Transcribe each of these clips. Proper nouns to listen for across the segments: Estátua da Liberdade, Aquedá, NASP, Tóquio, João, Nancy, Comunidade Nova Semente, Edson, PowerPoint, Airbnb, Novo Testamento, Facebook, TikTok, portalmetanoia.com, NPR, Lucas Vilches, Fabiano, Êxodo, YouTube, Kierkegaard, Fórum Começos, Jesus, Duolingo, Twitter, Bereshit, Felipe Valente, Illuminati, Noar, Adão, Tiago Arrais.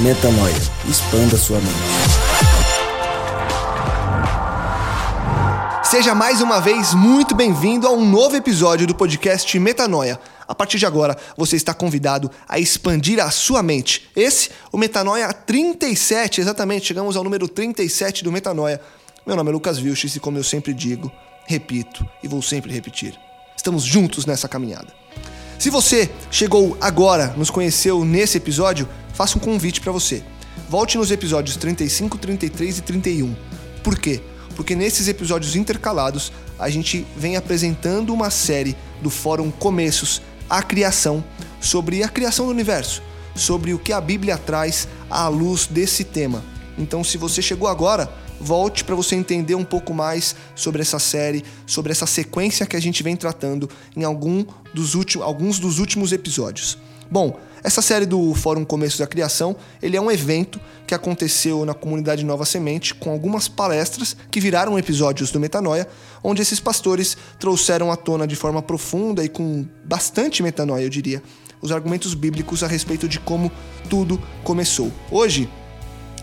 Metanoia. Expanda sua mente. Seja mais uma vez muito bem-vindo a um novo episódio do podcast Metanoia. A partir de agora, você está convidado a expandir a sua mente. Esse, o Metanoia 37, exatamente, chegamos ao número 37 do Metanoia. Meu nome é Lucas Vilches e, como eu sempre digo, repito e vou sempre repetir, estamos juntos nessa caminhada. Se você chegou agora, nos conheceu nesse episódio, faço um convite para você. Volte nos episódios 35, 33 e 31. Por quê? Porque nesses episódios intercalados, a gente vem apresentando uma série do Fórum Começos, a criação, sobre a criação do universo, sobre o que a Bíblia traz à luz desse tema. Então, se você chegou agora, volte para você entender um pouco mais sobre essa série, sobre essa sequência que a gente vem tratando em alguns dos últimos episódios. Bom, essa série do Fórum Começos da Criação, ele é um evento que aconteceu na Comunidade Nova Semente, com algumas palestras que viraram episódios do Metanoia, onde esses pastores trouxeram à tona de forma profunda e com bastante metanoia, eu diria, os argumentos bíblicos a respeito de como tudo começou. Hoje,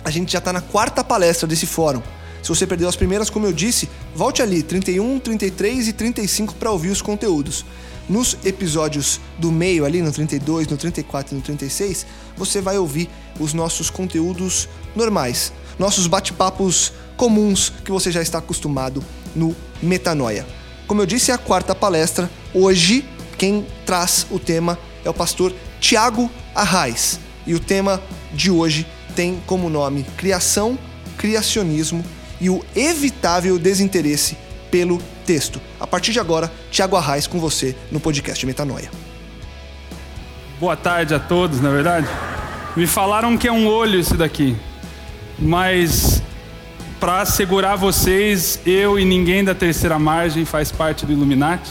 a gente já está na quarta palestra desse fórum. Se você perdeu as primeiras, como eu disse, volte ali, 31, 33 e 35 para ouvir os conteúdos. Nos episódios do meio, ali no 32, no 34 e no 36, você vai ouvir os nossos conteúdos normais, nossos bate-papos comuns que você já está acostumado no Metanoia. Como eu disse, é a quarta palestra. Hoje, quem traz o tema é o pastor Tiago Arrais. E o tema de hoje tem como nome Criação, Criacionismo e o evitável desinteresse pelo texto. A partir de agora, Tiago Arrais com você no podcast Metanoia. Boa tarde a todos, na verdade. Me falaram que é um olho isso daqui, mas para assegurar vocês, eu e ninguém da terceira margem faz parte do Illuminati.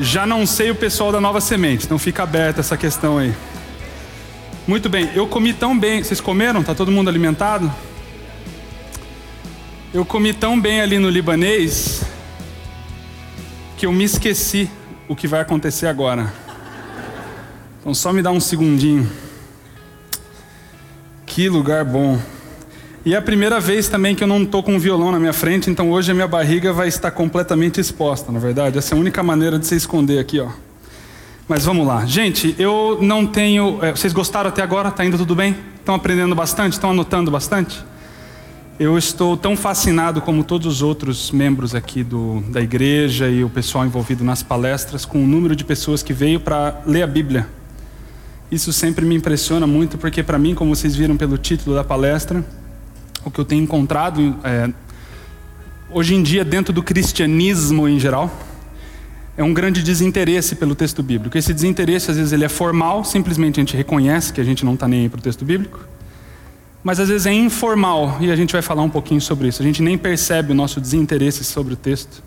Já não sei o pessoal da Nova Semente, então fica aberta essa questão aí. Muito bem, eu comi tão bem. Vocês comeram? Tá todo mundo alimentado? Eu comi tão bem ali no libanês que eu me esqueci o que vai acontecer agora. Então só me dá um segundinho. Que lugar bom. E é a primeira vez também que eu não estou com um violão na minha frente, então hoje a minha barriga vai estar completamente exposta, na verdade. Essa é a única maneira de se esconder aqui, ó. Mas vamos lá. Gente, eu não tenho... Vocês gostaram até agora? Tá indo tudo bem? Estão aprendendo bastante? Estão anotando bastante? Eu estou tão fascinado como todos os outros membros aqui da igreja e o pessoal envolvido nas palestras com o número de pessoas que veio para ler a Bíblia. Isso sempre me impressiona muito, porque para mim, como vocês viram pelo título da palestra, o que eu tenho encontrado hoje em dia dentro do cristianismo em geral é um grande desinteresse pelo texto bíblico. Esse desinteresse às vezes ele é formal, simplesmente a gente reconhece que a gente não está nem aí para o texto bíblico. Mas às vezes é informal, e a gente vai falar um pouquinho sobre isso. A gente nem percebe o nosso desinteresse sobre o texto.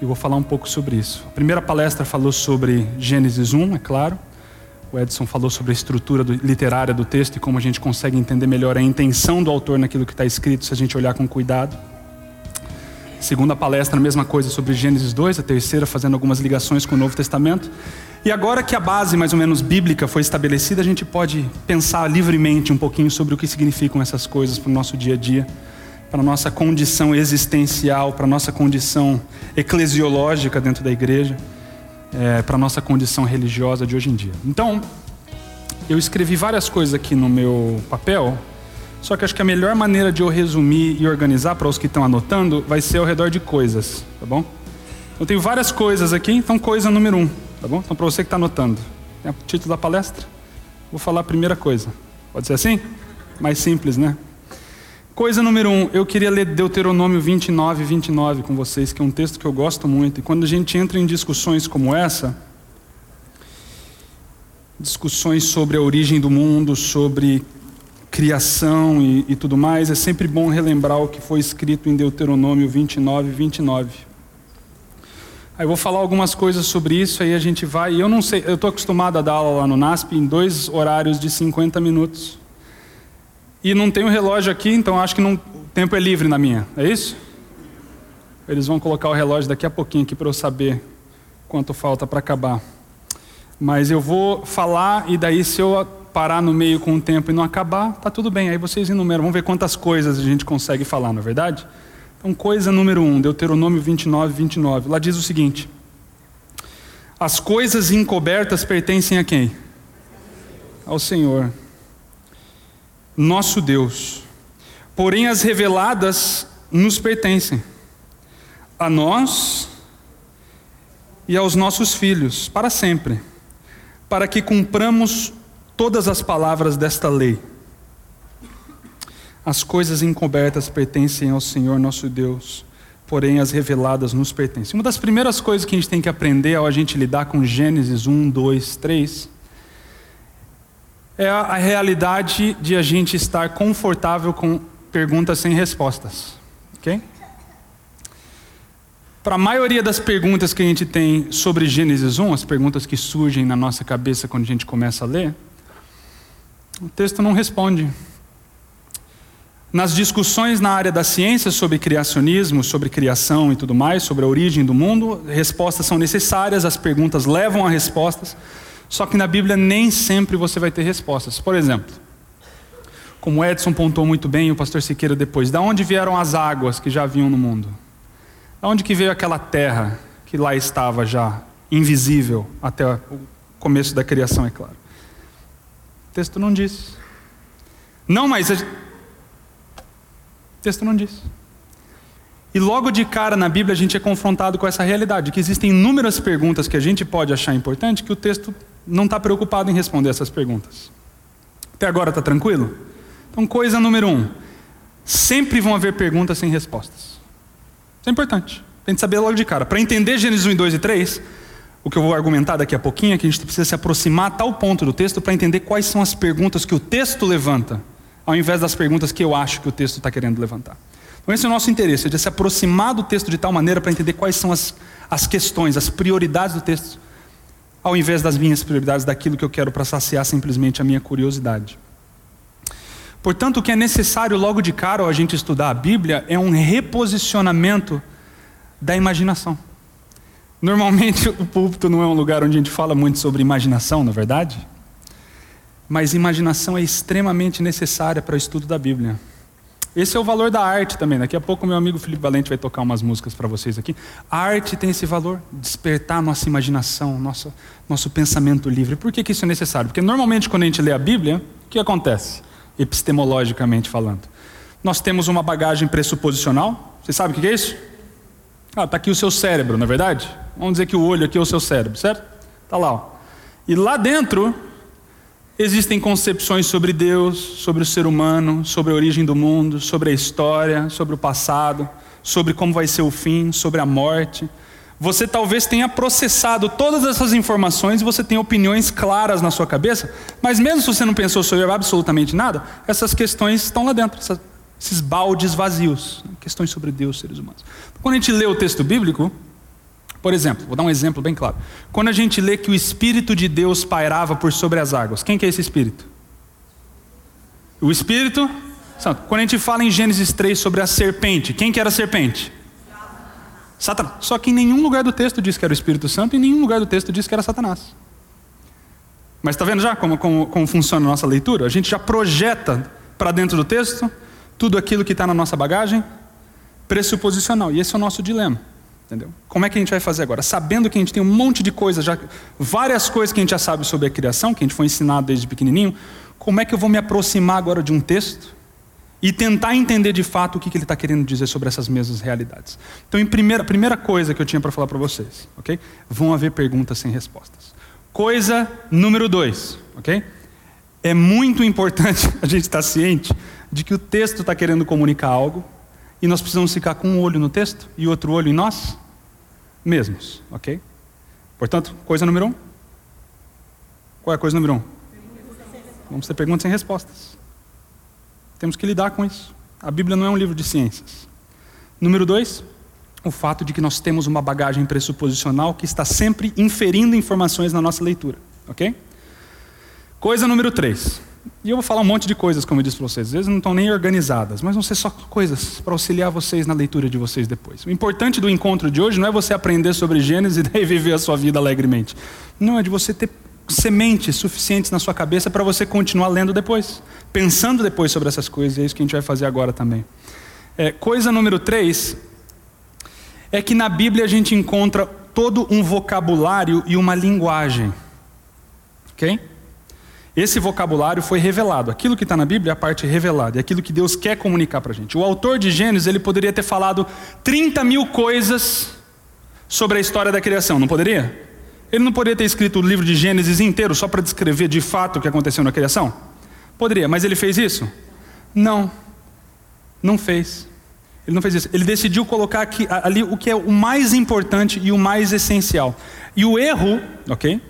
Eu vou falar um pouco sobre isso. A primeira palestra falou sobre Gênesis 1, é claro. O Edson falou sobre a estrutura literária do texto e como a gente consegue entender melhor a intenção do autor naquilo que está escrito, se a gente olhar com cuidado. A segunda palestra, a mesma coisa sobre Gênesis 2. A terceira, fazendo algumas ligações com o Novo Testamento. E agora que a base mais ou menos bíblica foi estabelecida, a gente pode pensar livremente um pouquinho sobre o que significam essas coisas para o nosso dia a dia, para a nossa condição existencial, para a nossa condição eclesiológica dentro da igreja, para a nossa condição religiosa de hoje em dia. Então, eu escrevi várias coisas aqui no meu papel Só que acho que a melhor maneira de eu resumir e organizar para os que estão anotando vai ser ao redor de coisas, tá bom? Eu tenho várias coisas aqui, então coisa número 1, tá bom? Então para você que está anotando, é o título da palestra, vou falar a primeira coisa. Pode ser assim? Mais simples, né? Coisa número 1, eu queria ler Deuteronômio 29:29 com vocês, que é um texto que eu gosto muito. E quando a gente entra em discussões como essa, discussões sobre a origem do mundo, sobre criação e tudo mais, é sempre bom relembrar o que foi escrito em Deuteronômio 29:29. Aí eu vou falar algumas coisas sobre isso, aí a gente vai... Eu não sei, eu estou acostumado a dar aula lá no NASP em 2 horários de 50 minutos. E não tem um relógio aqui, então acho que não, o tempo é livre na minha, é isso? Eles vão colocar o relógio daqui a pouquinho aqui para eu saber quanto falta para acabar. Mas eu vou falar e daí se eu parar no meio com o tempo e não acabar, tá tudo bem, aí vocês enumeram, vamos ver quantas coisas a gente consegue falar, não é verdade? Então coisa número 1, Deuteronômio 29:29, lá diz o seguinte: as coisas encobertas pertencem a quem? Ao Senhor, nosso Deus, porém as reveladas nos pertencem, a nós e aos nossos filhos, para sempre, para que cumpramos todas as palavras desta lei. As coisas encobertas pertencem ao Senhor nosso Deus, porém as reveladas nos pertencem. Uma das primeiras coisas que a gente tem que aprender ao a gente lidar com Gênesis 1, 2, 3... é a realidade de a gente estar confortável com perguntas sem respostas, ok? Para a maioria das perguntas que a gente tem sobre Gênesis 1, as perguntas que surgem na nossa cabeça quando a gente começa a ler, o texto não responde. Nas discussões na área da ciência sobre criacionismo, sobre criação e tudo mais, sobre a origem do mundo, respostas são necessárias, as perguntas levam a respostas. Só que na Bíblia nem sempre você vai ter respostas. Por exemplo, como o Edson pontuou muito bem, o pastor Siqueira depois, da onde vieram as águas que já vinham no mundo? Da onde que veio aquela terra que lá estava já, invisível, até o começo da criação, é claro? O texto não diz. Não, mas... O texto não diz. E logo de cara na Bíblia a gente é confrontado com essa realidade, que existem inúmeras perguntas que a gente pode achar importante, que o texto não está preocupado em responder essas perguntas. Até agora está tranquilo? Então coisa número 1, sempre vão haver perguntas sem respostas. Isso é importante, tem que saber logo de cara. Para entender Gênesis 1, 2 e 3, o que eu vou argumentar daqui a pouquinho é que a gente precisa se aproximar a tal ponto do texto para entender quais são as perguntas que o texto levanta, ao invés das perguntas que eu acho que o texto está querendo levantar. Então esse é o nosso interesse, é de se aproximar do texto de tal maneira para entender quais são as questões, as prioridades do texto, ao invés das minhas prioridades, daquilo que eu quero para saciar simplesmente a minha curiosidade. Portanto, o que é necessário logo de cara ao a gente estudar a Bíblia é um reposicionamento da imaginação. Normalmente o púlpito não é um lugar onde a gente fala muito sobre imaginação, não é verdade? Mas imaginação é extremamente necessária para o estudo da Bíblia. Esse é o valor da arte também. Daqui a pouco meu amigo Felipe Valente vai tocar umas músicas para vocês aqui. A arte tem esse valor, despertar nossa imaginação, nosso pensamento livre. Por que isso é necessário? Porque normalmente quando a gente lê a Bíblia, o que acontece? Epistemologicamente falando, nós temos uma bagagem pressuposicional. Você sabe o que é isso? Está aqui o seu cérebro, não é verdade? Vamos dizer que o olho aqui é o seu cérebro, certo? Está lá, ó. E lá dentro existem concepções sobre Deus, sobre o ser humano, sobre a origem do mundo, sobre a história, sobre o passado, sobre como vai ser o fim, sobre a morte. Você talvez tenha processado todas essas informações e você tem opiniões claras na sua cabeça, mas mesmo se você não pensou sobre absolutamente nada, essas questões estão lá dentro, esses baldes vazios, questões sobre Deus, seres humanos. Quando a gente lê o texto bíblico, por exemplo, vou dar um exemplo bem claro. Quando a gente lê que o Espírito de Deus pairava por sobre as águas, quem que é esse Espírito? O Espírito Santo. Quando a gente fala em Gênesis 3 sobre a serpente, quem que era a serpente? Satanás. Só que em nenhum lugar do texto diz que era o Espírito Santo, e em nenhum lugar do texto diz que era Satanás. Mas está vendo já como funciona a nossa leitura? A gente já projeta para dentro do texto tudo aquilo que está na nossa bagagem pressuposicional. E esse é o nosso dilema. Entendeu? Como é que a gente vai fazer agora? Sabendo que a gente tem um monte de coisas, várias coisas que a gente já sabe sobre a criação, que a gente foi ensinado desde pequenininho, como é que eu vou me aproximar agora de um texto e tentar entender de fato o que ele está querendo dizer sobre essas mesmas realidades. Então, a primeira coisa que eu tinha para falar para vocês, ok? Vão haver perguntas sem respostas. Coisa número 2, ok? É muito importante a gente estar ciente de que o texto está querendo comunicar algo e nós precisamos ficar com um olho no texto e outro olho em nós mesmos, ok? Portanto, coisa número 1. Qual é a coisa número 1? Vamos ter perguntas sem respostas. Temos que lidar com isso. A Bíblia não é um livro de ciências. Número 2, o fato de que nós temos uma bagagem pressuposicional que está sempre inferindo informações na nossa leitura, ok? Coisa número 3. E eu vou falar um monte de coisas, como eu disse para vocês. Às vezes não estão nem organizadas, mas vão ser só coisas para auxiliar vocês na leitura de vocês depois. O importante do encontro de hoje não é você aprender sobre Gênesis e daí viver a sua vida alegremente. Não, é de você ter sementes suficientes na sua cabeça para você continuar lendo depois, pensando depois sobre essas coisas, e é isso que a gente vai fazer agora também. Coisa número 3 é que na Bíblia a gente encontra todo um vocabulário e uma linguagem, ok? Esse vocabulário foi revelado. Aquilo que está na Bíblia é a parte revelada, é aquilo que Deus quer comunicar para a gente. O autor de Gênesis, ele poderia ter falado 30.000 coisas sobre a história da criação, não poderia? Ele não poderia ter escrito o livro de Gênesis inteiro só para descrever de fato o que aconteceu na criação? Poderia, mas ele fez isso? Não. Não fez. Ele não fez isso. Ele decidiu colocar aqui, ali o que é o mais importante e o mais essencial. E o erro, ok?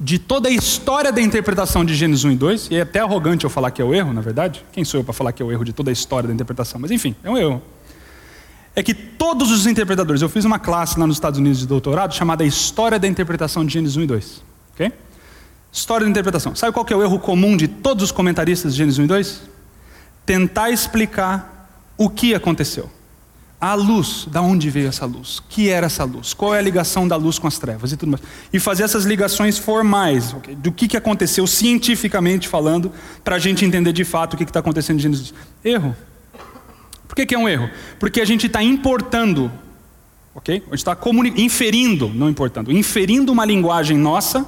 De toda a história da interpretação de Gênesis 1 e 2, e é até arrogante eu falar que é o erro, na verdade. Quem sou eu para falar que é o erro de toda a história da interpretação? Mas enfim, é um erro. É que todos os interpretadores... Eu fiz uma classe lá nos Estados Unidos de doutorado chamada História da Interpretação de Gênesis 1 e 2. Ok? História da interpretação. Sabe qual que é o erro comum de todos os comentaristas de Gênesis 1 e 2? Tentar explicar o que aconteceu. A luz, da onde veio essa luz? Que era essa luz? Qual é a ligação da luz com as trevas e tudo mais? E fazer essas ligações formais, okay? Do que aconteceu cientificamente falando, para a gente entender de fato o que está acontecendo em Gênesis 2. Erro. Por que é um erro? Porque a gente está importando, ok? A gente está inferindo, não importando, inferindo uma linguagem nossa,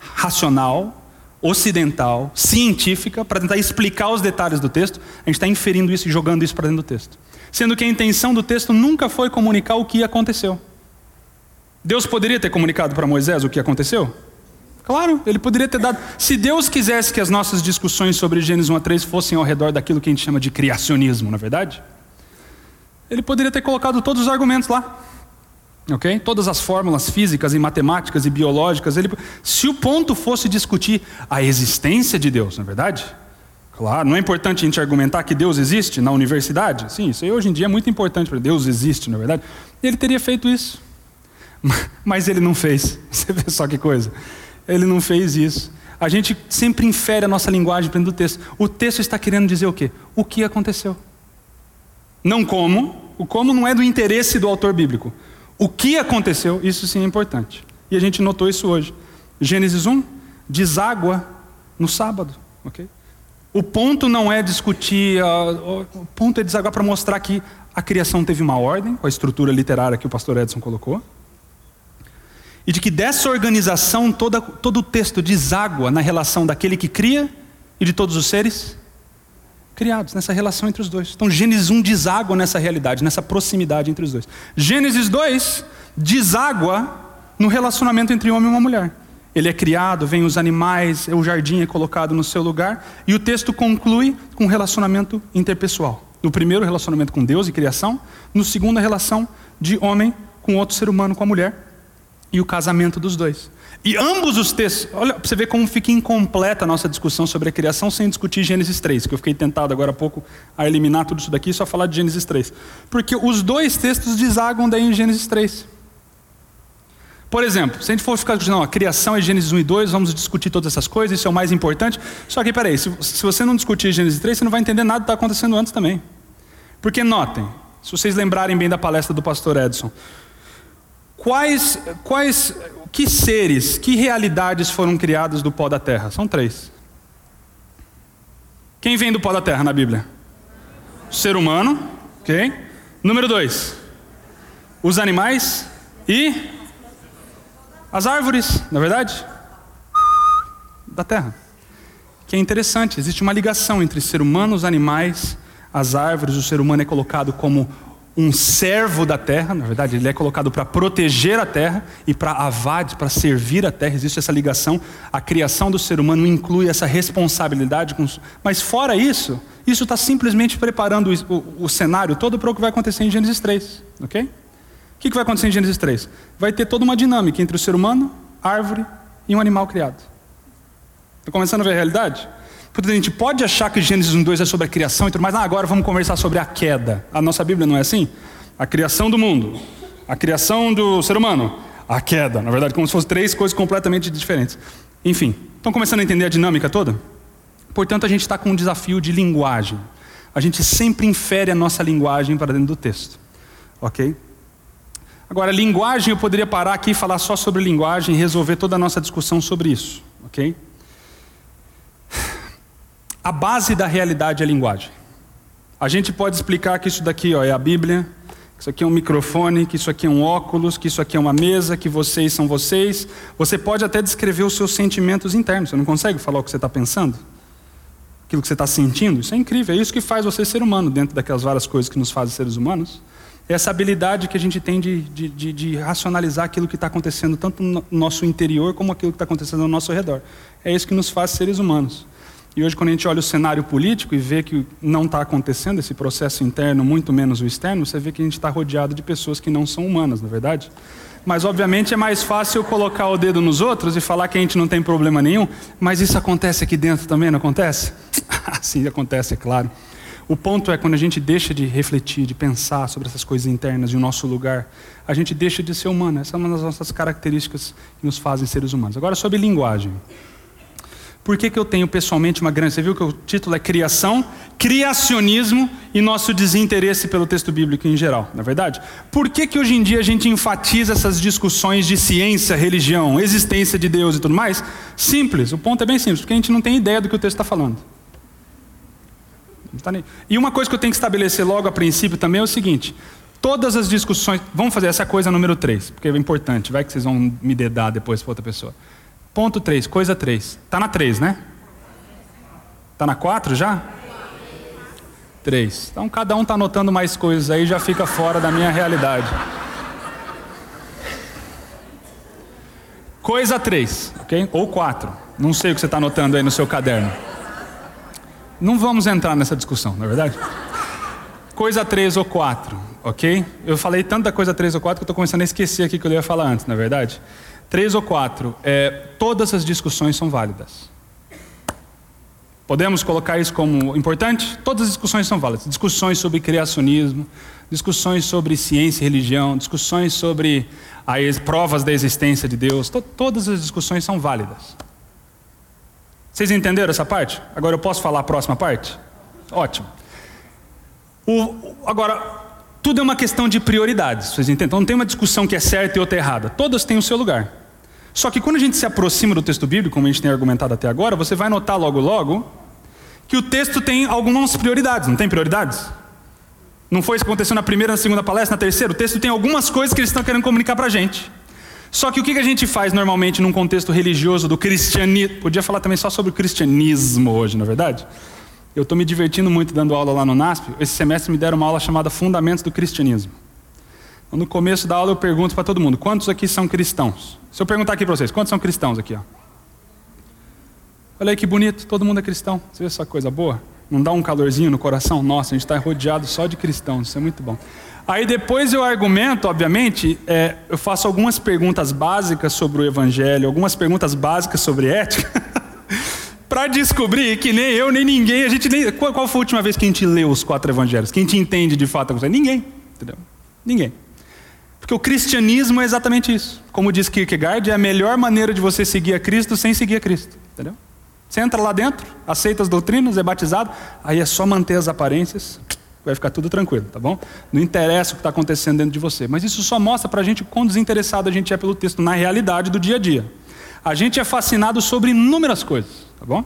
racional, ocidental, científica, para tentar explicar os detalhes do texto. A gente está inferindo isso e jogando isso para dentro do texto. Sendo que a intenção do texto nunca foi comunicar o que aconteceu. Deus poderia ter comunicado para Moisés o que aconteceu? Claro, ele poderia ter dado... Se Deus quisesse que as nossas discussões sobre Gênesis 1 a 3 fossem ao redor daquilo que a gente chama de criacionismo, na verdade, ele poderia ter colocado todos os argumentos lá, ok? Todas as fórmulas físicas e matemáticas e biológicas. Se o ponto fosse discutir a existência de Deus, na verdade, claro, não é importante a gente argumentar que Deus existe na universidade? Sim, isso aí hoje em dia é muito importante, para Deus existe, na verdade. Ele teria feito isso, mas ele não fez. Você vê só que coisa. Ele não fez isso. A gente sempre infere a nossa linguagem dentro do texto. O texto está querendo dizer o quê? O que aconteceu. Não como. O como não é do interesse do autor bíblico. O que aconteceu, isso sim é importante. E a gente notou isso hoje. Gênesis 1 diz água no sábado. Okay? O ponto não é discutir... O ponto é desaguar para mostrar que a criação teve uma ordem, com a estrutura literária que o pastor Edson colocou. E de que dessa organização todo o texto deságua na relação daquele que cria e de todos os seres criados, nessa relação entre os dois. Então Gênesis 1 deságua nessa realidade, nessa proximidade entre os dois. Gênesis 2 deságua no relacionamento entre um homem e uma mulher. Ele é criado, vem os animais, o jardim é colocado no seu lugar, e o texto conclui com um relacionamento interpessoal. No primeiro, relacionamento com Deus e criação; no segundo, a relação de homem com outro ser humano, com a mulher, e o casamento dos dois. E ambos os textos... Olha, para você ver como fica incompleta a nossa discussão sobre a criação sem discutir Gênesis 3, que eu fiquei tentado agora há pouco a eliminar tudo isso daqui e só falar de Gênesis 3. Porque os dois textos deságam daí em Gênesis 3. Por exemplo, se a gente for ficar discutindo, não, a criação é Gênesis 1 e 2, vamos discutir todas essas coisas, isso é o mais importante. Só que, peraí, se você não discutir Gênesis 3, você não vai entender nada que está acontecendo antes também. Porque notem, se vocês lembrarem bem da palestra do pastor Edson, que seres, que realidades foram criados do pó da terra? São 3. Quem vem do pó da terra na Bíblia? O ser humano, ok? Número 2, os animais e as árvores, na verdade? Da terra. que é interessante. Existe uma ligação entre ser humano, os animais, as árvores. O ser humano é colocado como um servo da terra. Na verdade, ele é colocado para proteger a terra e para avade, para servir a terra. Existe essa ligação. A criação do ser humano inclui essa responsabilidade. Mas fora isso, isso está simplesmente preparando o cenário todo para o que vai acontecer em Gênesis 3. Ok? O que vai acontecer em Gênesis 3? Vai ter toda uma dinâmica entre o ser humano, árvore e um animal criado. Estou começando a ver a realidade? Porque a gente pode achar que Gênesis 1:2 é sobre a criação e tudo mais. Agora vamos conversar sobre a queda. A nossa Bíblia não é assim? A criação do mundo, a criação do ser humano, a queda. Na verdade, como se fossem três coisas completamente diferentes. Enfim, estão começando a entender a dinâmica toda? Portanto, a gente está com um desafio de linguagem. A gente sempre infere a nossa linguagem para dentro do texto. Ok? Agora, linguagem, eu poderia parar aqui e falar só sobre linguagem e resolver toda a nossa discussão sobre isso, ok? A base da realidade é a linguagem. A gente pode explicar que isso daqui é a Bíblia, que isso aqui é um microfone, que isso aqui é um óculos, que isso aqui é uma mesa, que vocês são vocês. Você pode até descrever os seus sentimentos internos. Você não consegue falar o que você está pensando? Aquilo que você está sentindo? Isso é incrível. É isso que faz você ser humano, dentro daquelas várias coisas que nos fazem seres humanos. Essa habilidade que a gente tem de racionalizar aquilo que está acontecendo tanto no nosso interior como aquilo que está acontecendo ao nosso redor. É isso que nos faz seres humanos. E hoje, quando a gente olha o cenário político e vê que não está acontecendo esse processo interno, muito menos o externo, você vê que a gente está rodeado de pessoas que não são humanas, na verdade. Mas, obviamente, é mais fácil colocar o dedo nos outros e falar que a gente não tem problema nenhum. Mas isso acontece aqui dentro também, não acontece? Sim, acontece, é claro. O ponto é, quando a gente deixa de refletir, de pensar sobre essas coisas internas e o nosso lugar, a gente deixa de ser humano. Essa é uma das nossas características que nos fazem seres humanos. Agora, sobre linguagem. Por que eu tenho pessoalmente uma grande... Você viu que o título é Criação, Criacionismo e nosso desinteresse pelo texto bíblico em geral, não é verdade? Por que hoje em dia a gente enfatiza essas discussões de ciência, religião, existência de Deus e tudo mais? Simples, o ponto é bem simples, porque a gente não tem ideia do que o texto está falando. E uma coisa que eu tenho que estabelecer logo a princípio também é o seguinte: todas as discussões, vamos fazer essa coisa número 3, porque é importante, vai que vocês vão me dedar depois para outra pessoa. Ponto 3, coisa 3, está na 3, né? Está na 4 já? 3, então cada um está anotando mais coisas aí, já fica fora da minha realidade. Coisa 3, ok? Ou 4, não sei o que você está anotando aí no seu caderno. Não vamos entrar nessa discussão, não é verdade? Coisa 3 ou 4, ok? Eu falei tanto da coisa 3 ou 4 que eu estou começando a esquecer aqui que eu ia falar antes, não é verdade? 3 ou 4, todas as discussões são válidas. Podemos colocar isso como importante? Todas as discussões são válidas. Discussões sobre criacionismo, discussões sobre ciência e religião, discussões sobre as provas da existência de Deus. Todas as discussões são válidas. Vocês entenderam essa parte? Agora eu posso falar a próxima parte? Ótimo. Agora, tudo é uma questão de prioridades, vocês entendem? Então não tem uma discussão que é certa e outra errada. Todas têm o seu lugar. Só que quando a gente se aproxima do texto bíblico, como a gente tem argumentado até agora, você vai notar logo que o texto tem algumas prioridades. Não tem prioridades? Não foi isso que aconteceu na primeira, na segunda palestra, na terceira? O texto tem algumas coisas que eles estão querendo comunicar pra gente. Só que o que a gente faz normalmente num contexto religioso do cristianismo... Podia falar também só sobre o cristianismo hoje, não é verdade? Eu estou me divertindo muito dando aula lá no NASP. Esse semestre me deram uma aula chamada Fundamentos do Cristianismo. No começo da aula eu pergunto para todo mundo: quantos aqui são cristãos? Se eu perguntar aqui para vocês, quantos são cristãos aqui? Ó? Olha aí que bonito, todo mundo é cristão. Você vê essa coisa boa? Não dá um calorzinho no coração? Nossa, a gente está rodeado só de cristãos, isso é muito bom. Aí depois eu argumento, obviamente, eu faço algumas perguntas básicas sobre o evangelho, algumas perguntas básicas sobre ética, para descobrir que nem eu, nem ninguém, qual foi a última vez que a gente leu os 4 evangelhos? Quem te entende de fato? Ninguém, entendeu? Ninguém. Porque o cristianismo é exatamente isso. Como diz Kierkegaard, é a melhor maneira de você seguir a Cristo sem seguir a Cristo, entendeu? Você entra lá dentro, aceita as doutrinas, é batizado, aí é só manter as aparências... Vai ficar tudo tranquilo, tá bom? Não interessa o que está acontecendo dentro de você. Mas isso só mostra pra gente o quão desinteressado a gente é pelo texto na realidade do dia a dia. A gente é fascinado sobre inúmeras coisas, tá bom?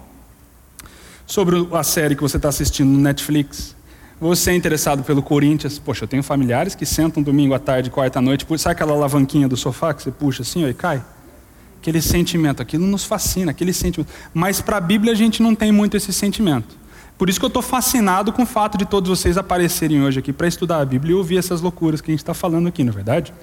Sobre a série que você está assistindo no Netflix. Você é interessado pelo Corinthians. Poxa, eu tenho familiares que sentam domingo à tarde, quarta à noite. Sabe aquela alavanquinha do sofá que você puxa assim ó, e cai? aquele sentimento, aquilo nos fascina, aquele sentimento. Mas para a Bíblia a gente não tem muito esse sentimento. Por isso que eu estou fascinado com o fato de todos vocês aparecerem hoje aqui para estudar a Bíblia e ouvir essas loucuras que a gente está falando aqui, não é verdade?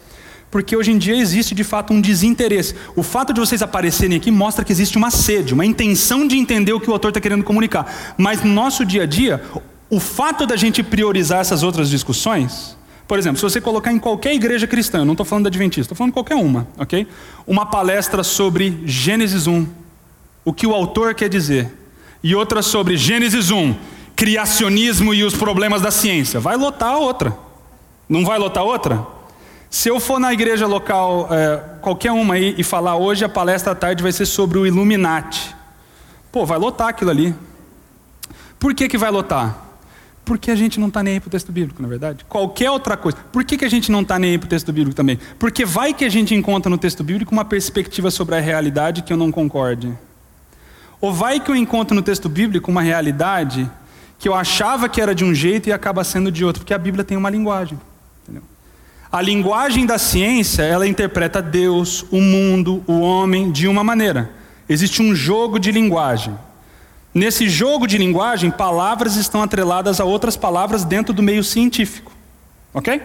Porque hoje em dia existe de fato um desinteresse. O fato de vocês aparecerem aqui mostra que existe uma sede, uma intenção de entender o que o autor está querendo comunicar. Mas no nosso dia a dia, o fato da gente priorizar essas outras discussões... Por exemplo, se você colocar em qualquer igreja cristã, eu não estou falando da Adventista, estou falando qualquer uma, ok? Uma palestra sobre Gênesis 1, o que o autor quer dizer, e outra sobre Gênesis 1, criacionismo e os problemas da ciência. Vai lotar a outra. Não vai lotar outra? Se eu for na igreja local, qualquer uma aí, e falar hoje, a palestra à tarde vai ser sobre o Illuminati. Pô, vai lotar aquilo ali. Por que vai lotar? Porque a gente não está nem aí para o texto bíblico, na verdade. Qualquer outra coisa. Por que a gente não está nem aí para o texto bíblico também? Porque vai que a gente encontra no texto bíblico uma perspectiva sobre a realidade que eu não concorde. Ou vai que eu encontro no texto bíblico uma realidade que eu achava que era de um jeito e acaba sendo de outro. Porque a Bíblia tem uma linguagem. Entendeu? A linguagem da ciência, ela interpreta Deus, o mundo, o homem, de uma maneira. Existe um jogo de linguagem. Nesse jogo de linguagem, palavras estão atreladas a outras palavras dentro do meio científico. Ok?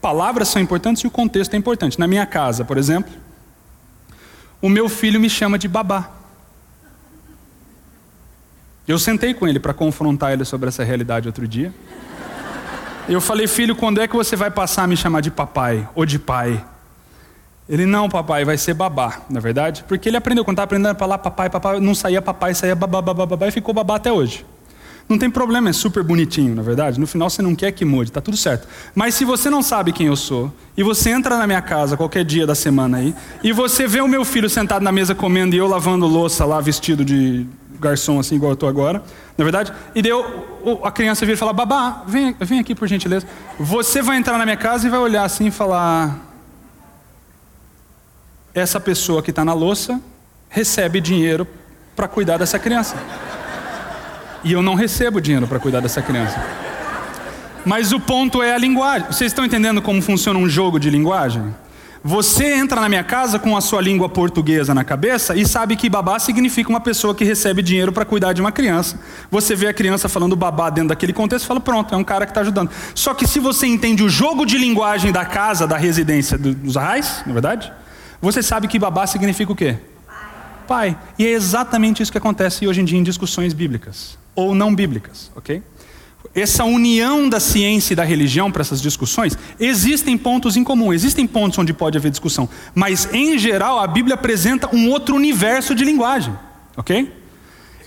Palavras são importantes e o contexto é importante. Na minha casa, por exemplo, o meu filho me chama de babá. Eu sentei com ele para confrontar ele sobre essa realidade outro dia. Eu falei, filho, quando é que você vai passar a me chamar de papai ou de pai? Ele, não, papai, vai ser babá, na verdade. Porque ele aprendeu, quando estava aprendendo a falar papai, não saía papai, saía babá, e ficou babá até hoje. Não tem problema, é super bonitinho, na verdade. No final você não quer que mude, tá tudo certo. Mas se você não sabe quem eu sou, e você entra na minha casa qualquer dia da semana aí, e você vê o meu filho sentado na mesa comendo e eu lavando louça lá, vestido de garçom, assim, igual eu tô agora, na verdade, e a criança vira e fala, babá, vem aqui por gentileza. Você vai entrar na minha casa e vai olhar assim e falar... Essa pessoa que está na louça recebe dinheiro para cuidar dessa criança. E eu não recebo dinheiro para cuidar dessa criança. Mas o ponto é a linguagem. Vocês estão entendendo como funciona um jogo de linguagem? Você entra na minha casa com a sua língua portuguesa na cabeça e sabe que babá significa uma pessoa que recebe dinheiro para cuidar de uma criança. Você vê a criança falando babá dentro daquele contexto e fala, pronto, é um cara que está ajudando. Só que se você entende o jogo de linguagem da casa, da residência dos Arrais, na verdade... Você sabe que babá significa o quê? Pai. E é exatamente isso que acontece hoje em dia em discussões bíblicas. Ou não bíblicas, ok? Essa união da ciência e da religião para essas discussões, existem pontos em comum, existem pontos onde pode haver discussão. Mas, em geral, a Bíblia apresenta um outro universo de linguagem, ok?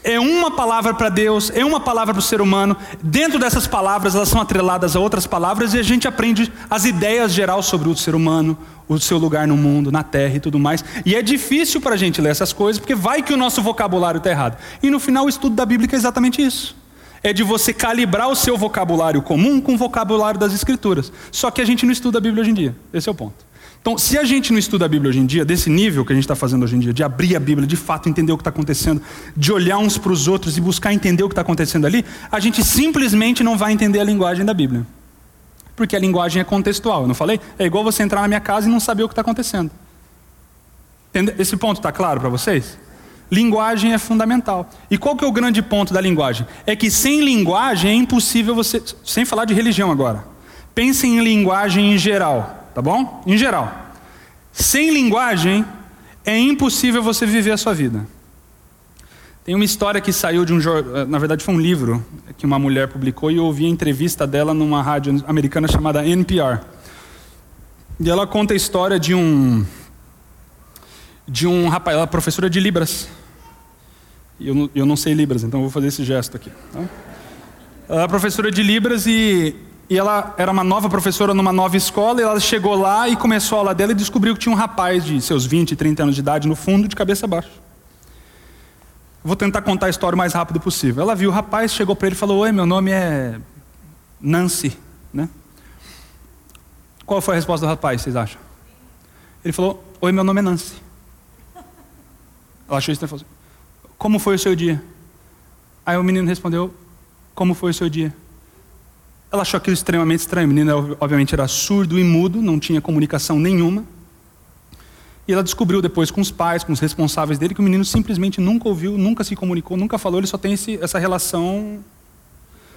É uma palavra para Deus, é uma palavra para o ser humano. Dentro dessas palavras, elas são atreladas a outras palavras e a gente aprende as ideias gerais sobre o ser humano, o seu lugar no mundo, na terra e tudo mais. E é difícil para a gente ler essas coisas, porque vai que o nosso vocabulário está errado. E no final, o estudo da Bíblia é exatamente isso. É de você calibrar o seu vocabulário comum com o vocabulário das Escrituras. Só que a gente não estuda a Bíblia hoje em dia. Esse é o ponto. Então, se a gente não estuda a Bíblia hoje em dia, desse nível que a gente está fazendo hoje em dia, de abrir a Bíblia, de fato entender o que está acontecendo, de olhar uns para os outros e buscar entender o que está acontecendo ali, a gente simplesmente não vai entender a linguagem da Bíblia. Porque a linguagem é contextual, eu não falei? É igual você entrar na minha casa e não saber o que está acontecendo. Esse ponto está claro para vocês? Linguagem é fundamental. E qual que é o grande ponto da linguagem? É que sem linguagem é impossível você... Sem falar de religião agora. Pensem em linguagem em geral. Tá bom? Em geral. Sem linguagem, é impossível você viver a sua vida. Tem uma história que saiu de um jornal, na verdade foi um livro, que uma mulher publicou e eu ouvi a entrevista dela numa rádio americana chamada NPR. E ela conta a história de um rapaz, ela é professora de Libras. E eu não sei Libras, então eu vou fazer esse gesto aqui. Tá? Ela é professora de Libras e ela era uma nova professora numa nova escola, e ela chegou lá e começou a aula dela e descobriu que tinha um rapaz de seus 20, 30 anos de idade no fundo, de cabeça baixa. Vou tentar contar a história o mais rápido possível. Ela viu o rapaz, chegou para ele e falou, oi, meu nome é Nancy, né? Qual foi a resposta do rapaz, vocês acham? Ele falou, oi, meu nome é Nancy. Ela achou estranho e falou assim, como foi o seu dia? Aí o menino respondeu, como foi o seu dia? Ela achou aquilo extremamente estranho. O menino, obviamente, era surdo e mudo, não tinha comunicação nenhuma. E ela descobriu depois com os pais, com os responsáveis dele, que o menino simplesmente nunca ouviu, nunca se comunicou, nunca falou. Ele só tem essa relação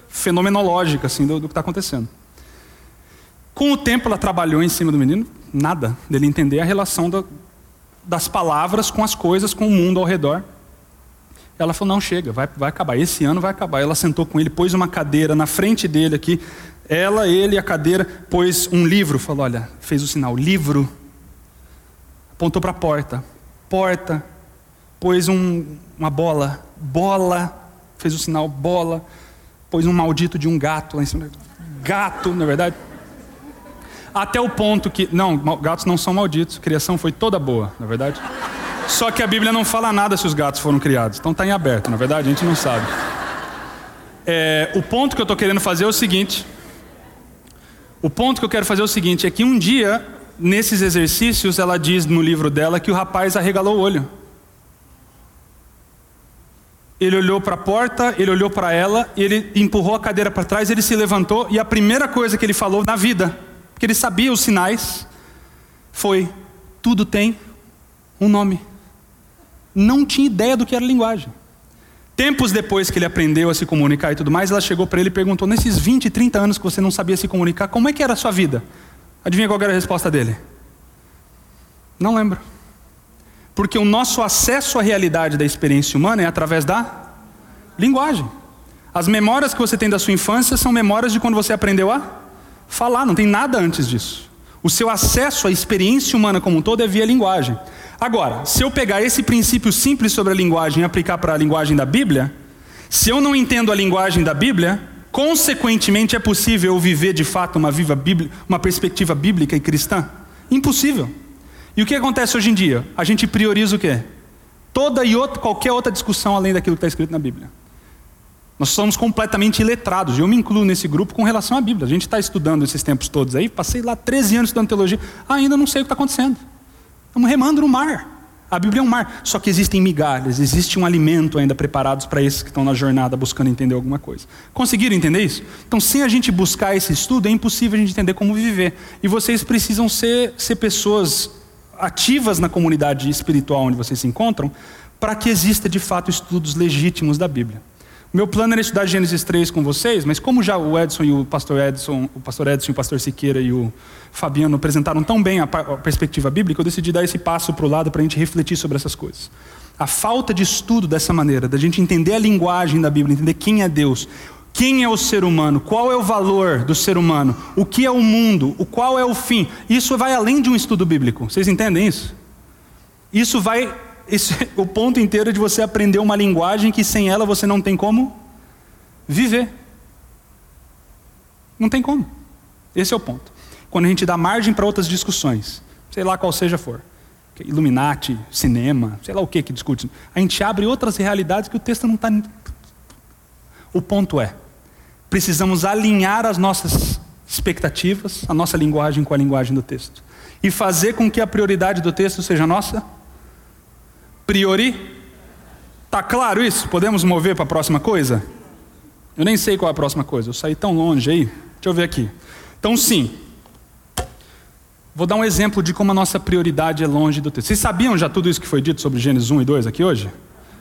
fenomenológica assim, do que está acontecendo. Com o tempo ela trabalhou em cima do menino, nada, dele entender a relação das palavras com as coisas, com o mundo ao redor. Ela falou, não, chega, vai acabar, esse ano vai acabar. Ela sentou com ele, pôs uma cadeira na frente dele aqui, ele e a cadeira, pôs um livro, falou, olha, fez o sinal, livro. Apontou para a porta, pôs uma bola, fez o sinal, bola, pôs um maldito de um gato lá em cima, gato, na verdade. Até o ponto que, não, gatos não são malditos, a criação foi toda boa, na verdade. Só que a Bíblia não fala nada se os gatos foram criados, então está em aberto, na verdade, a gente não sabe. O ponto que eu estou querendo fazer é o seguinte, é que um dia, nesses exercícios, ela diz no livro dela que o rapaz arregalou o olho. Ele olhou para a porta, ele olhou para ela, ele empurrou a cadeira para trás, ele se levantou e a primeira coisa que ele falou na vida, porque ele sabia os sinais, foi, tudo tem um nome. Não tinha ideia do que era linguagem. Tempos depois que ele aprendeu a se comunicar e tudo mais, ela chegou para ele e perguntou, nesses 20, 30 anos que você não sabia se comunicar, como é que era a sua vida? Adivinha qual era a resposta dele? Não lembro. Porque o nosso acesso à realidade da experiência humana é através da linguagem. As memórias que você tem da sua infância são memórias de quando você aprendeu a falar, não tem nada antes disso. O seu acesso à experiência humana como um todo é via linguagem. Agora, se eu pegar esse princípio simples sobre a linguagem e aplicar para a linguagem da Bíblia, se eu não entendo a linguagem da Bíblia, consequentemente é possível eu viver de fato uma perspectiva bíblica e cristã? Impossível. E o que acontece hoje em dia? A gente prioriza o quê? Qualquer outra discussão além daquilo que está escrito na Bíblia. Nós somos completamente iletrados, e eu me incluo nesse grupo com relação à Bíblia. A gente está estudando esses tempos todos aí, passei lá 13 anos estudando teologia, ainda não sei o que está acontecendo. Estamos remando no mar. A Bíblia é um mar. Só que existem migalhas, existe um alimento ainda preparados para esses que estão na jornada buscando entender alguma coisa. Conseguiram entender isso? Então, sem a gente buscar esse estudo, é impossível a gente entender como viver. E vocês precisam ser pessoas ativas na comunidade espiritual onde vocês se encontram, para que exista de fato estudos legítimos da Bíblia. O meu plano era estudar Gênesis 3 com vocês, mas como já o pastor Edson, o pastor Siqueira e o Fabiano apresentaram tão bem a perspectiva bíblica, eu decidi dar esse passo para o lado para a gente refletir sobre essas coisas. A falta de estudo dessa maneira, da gente entender a linguagem da Bíblia, entender quem é Deus, quem é o ser humano, qual é o valor do ser humano, o que é o mundo, qual é o fim, isso vai além de um estudo bíblico. Vocês entendem isso? Isso é o ponto inteiro de você aprender uma linguagem que sem ela você não tem como viver. Não tem como. Esse é o ponto. Quando a gente dá margem para outras discussões, sei lá qual seja for, Illuminati, cinema, sei lá o que discute, a gente abre outras realidades que o texto não está... O ponto é, precisamos alinhar as nossas expectativas, a nossa linguagem com a linguagem do texto. E fazer com que a prioridade do texto seja a nossa... Tá claro isso? Podemos mover para a próxima coisa? Eu nem sei qual é a próxima coisa, eu saí tão longe aí. Deixa eu ver aqui. Então sim, vou dar um exemplo de como a nossa prioridade é longe do texto. Vocês sabiam já tudo isso que foi dito sobre Gênesis 1 e 2 aqui hoje?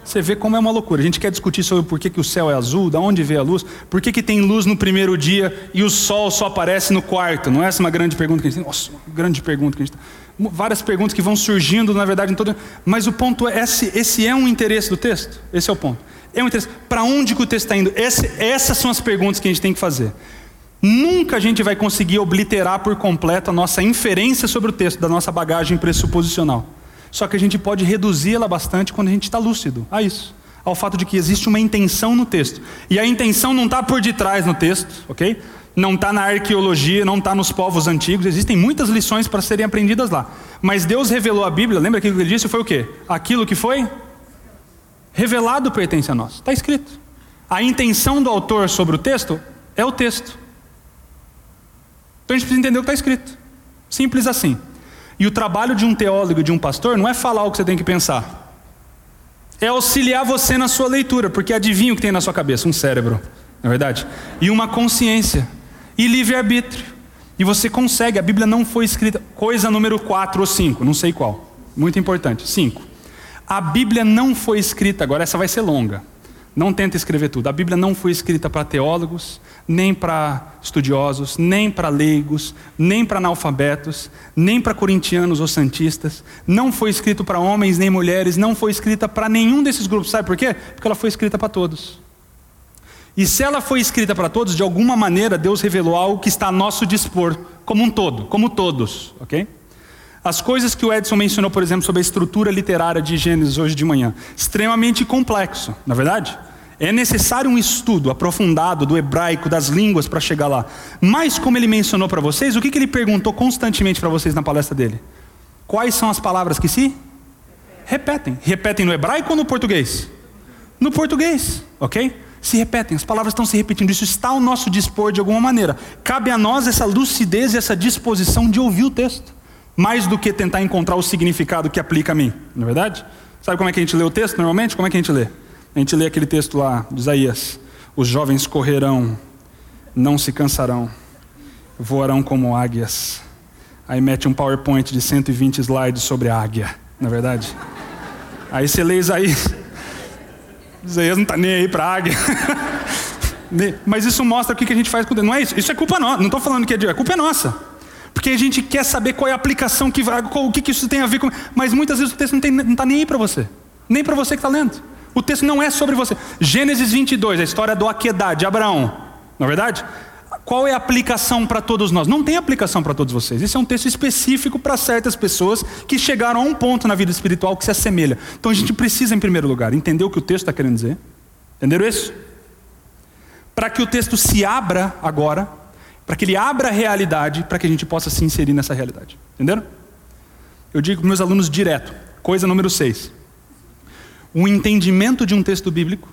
Você vê como é uma loucura. A gente quer discutir sobre por que o céu é azul, de onde veio a luz, por que tem luz no primeiro dia e o sol só aparece no quarto. Não é essa uma grande pergunta que a gente tem? Nossa, uma grande pergunta que a gente tem. Várias perguntas que vão surgindo, na verdade, em todo... Mas o ponto é, esse é um interesse do texto? Esse é o ponto. É um interesse. Para onde que o texto está indo? Essas são as perguntas que a gente tem que fazer. Nunca a gente vai conseguir obliterar por completo a nossa inferência sobre o texto, da nossa bagagem pressuposicional. Só que a gente pode reduzi-la bastante quando a gente está lúcido a isso. Ao fato de que existe uma intenção no texto. E a intenção não está por detrás no texto, ok? Não está na arqueologia, não está nos povos antigos. Existem muitas lições para serem aprendidas lá. Mas Deus revelou a Bíblia, lembra aquilo que ele disse? Foi o quê? Aquilo que foi revelado pertence a nós. Está escrito. A intenção do autor sobre o texto é o texto. Então a gente precisa entender o que está escrito. Simples assim. E o trabalho de um teólogo e de um pastor não é falar o que você tem que pensar. É auxiliar você na sua leitura, porque adivinha o que tem na sua cabeça? Um cérebro, não é verdade? E uma consciência. E livre-arbítrio. E você consegue, a Bíblia não foi escrita, coisa número 4 ou 5, não sei qual. Muito importante. 5. A Bíblia não foi escrita, agora essa vai ser longa, não tenta escrever tudo. A Bíblia não foi escrita para teólogos, nem para estudiosos, nem para leigos, nem para analfabetos, nem para corintianos ou santistas. Não foi escrita para homens nem mulheres, não foi escrita para nenhum desses grupos. Sabe por quê? Porque ela foi escrita para todos. E se ela foi escrita para todos, de alguma maneira Deus revelou algo que está a nosso dispor, como um todo, como todos, ok? As coisas que o Edson mencionou, por exemplo, sobre a estrutura literária de Gênesis hoje de manhã, extremamente complexo, na verdade? É necessário um estudo aprofundado do hebraico, das línguas, para chegar lá. Mas como ele mencionou para vocês, o que ele perguntou constantemente para vocês na palestra dele? Quais são as palavras que se repetem? Repetem no hebraico ou no português? No português, ok? Se repetem, as palavras estão se repetindo. Isso está ao nosso dispor de alguma maneira. Cabe a nós essa lucidez e essa disposição de ouvir o texto, mais do que tentar encontrar o significado que aplica a mim, não é verdade? Sabe como é que a gente lê o texto normalmente? Como é que a gente lê? A gente lê aquele texto lá de Isaías: os jovens correrão, não se cansarão, voarão como águias. Aí mete um PowerPoint de 120 slides sobre a águia, não é verdade? Aí você lê Isaías não está nem aí para a águia. Mas isso mostra o que a gente faz com Deus. Não é isso, isso é culpa nossa, não estou falando que é de... a culpa é nossa, porque a gente quer saber qual é a aplicação, que vai, o que isso tem a ver com... Mas muitas vezes o texto não está nem aí para você, nem para você que está lendo. O texto não é sobre você. Gênesis 22, a história do Aquedá, de Abraão. Não é verdade? Qual é a aplicação para todos nós? Não tem aplicação para todos vocês. Isso é um texto específico para certas pessoas que chegaram a um ponto na vida espiritual que se assemelha. Então a gente precisa, em primeiro lugar, entender o que o texto está querendo dizer. Entenderam isso? Para que o texto se abra agora, para que ele abra a realidade, para que a gente possa se inserir nessa realidade. Entenderam? Eu digo para meus alunos direto. Coisa número 6. O entendimento de um texto bíblico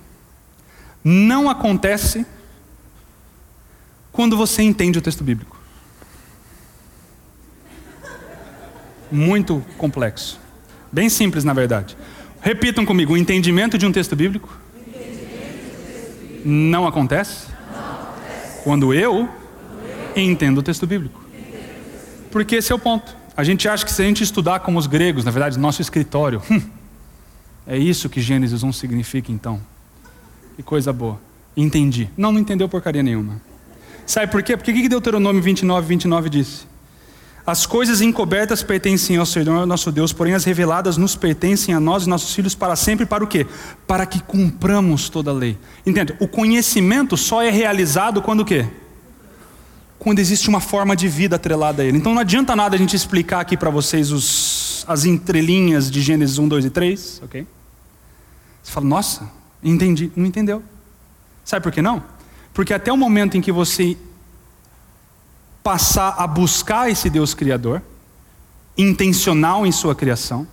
não acontece quando você entende o texto bíblico. Muito complexo. Bem simples, na verdade. Repitam comigo: o entendimento de um texto bíblico não acontece quando eu entendo o texto bíblico. Porque esse é o ponto. A gente acha que se a gente estudar como os gregos, na verdade, nosso escritório... É isso que Gênesis 1 significa, então. Que coisa boa. Entendi. Não entendeu porcaria nenhuma. Sabe por quê? Porque o que Deuteronômio 29:29 disse? As coisas encobertas pertencem ao Senhor nosso Deus, porém as reveladas nos pertencem a nós e nossos filhos para sempre. Para o quê? Para que cumpramos toda a lei. Entenda, o conhecimento só é realizado quando o quê? Quando existe uma forma de vida atrelada a ele. Então não adianta nada a gente explicar aqui para vocês as entrelinhas de Gênesis 1, 2 e 3, ok? Você fala: nossa, entendi. Não entendeu. Sabe por que não? Porque até o momento em que você passar a buscar esse Deus criador, intencional em sua criação,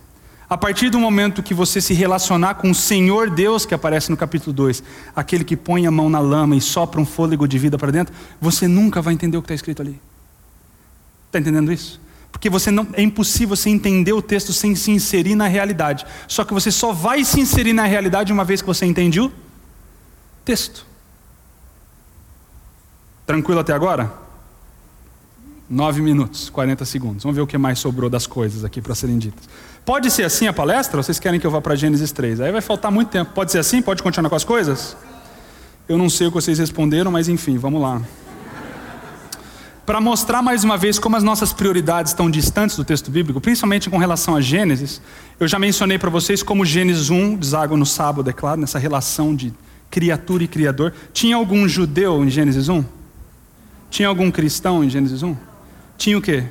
a partir do momento que você se relacionar com o Senhor Deus, que aparece no capítulo 2, aquele que põe a mão na lama e sopra um fôlego de vida para dentro, você nunca vai entender o que está escrito ali. Está entendendo isso? Porque é impossível você entender o texto sem se inserir na realidade. Só que você só vai se inserir na realidade uma vez que você entende o texto. Tranquilo até agora? 9 minutos, 40 segundos. Vamos ver o que mais sobrou das coisas aqui para serem ditas. Pode ser assim a palestra? Ou vocês querem que eu vá para Gênesis 3? Aí vai faltar muito tempo. Pode ser assim? Pode continuar com as coisas? Eu não sei o que vocês responderam, mas enfim, vamos lá. Para mostrar mais uma vez como as nossas prioridades estão distantes do texto bíblico, principalmente com relação a Gênesis, eu já mencionei para vocês como Gênesis 1, deságua no sábado, é claro, nessa relação de criatura e criador. Tinha algum judeu em Gênesis 1? Tinha algum cristão em Gênesis 1? Tinha o quê?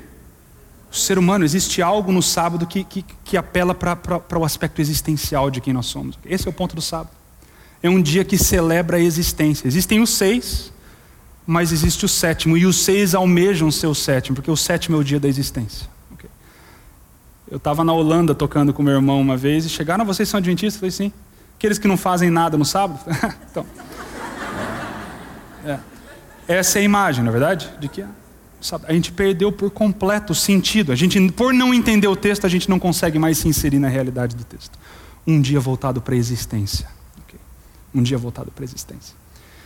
O ser humano. Existe algo no sábado que apela para o aspecto existencial de quem nós somos. Esse é o ponto do sábado. É um dia que celebra a existência. Existem os 6... mas existe o 7º, e os 6 almejam ser o 7º, porque o 7º é o dia da existência. Okay. Eu estava na Holanda tocando com meu irmão uma vez, e chegaram: vocês são adventistas? Eu falei: sim. Aqueles que não fazem nada no sábado? Então, essa é a imagem, na verdade, de que a gente perdeu por completo o sentido. A gente, por não entender o texto, a gente não consegue mais se inserir na realidade do texto. Um dia voltado para a existência. Okay. Um dia voltado para a existência.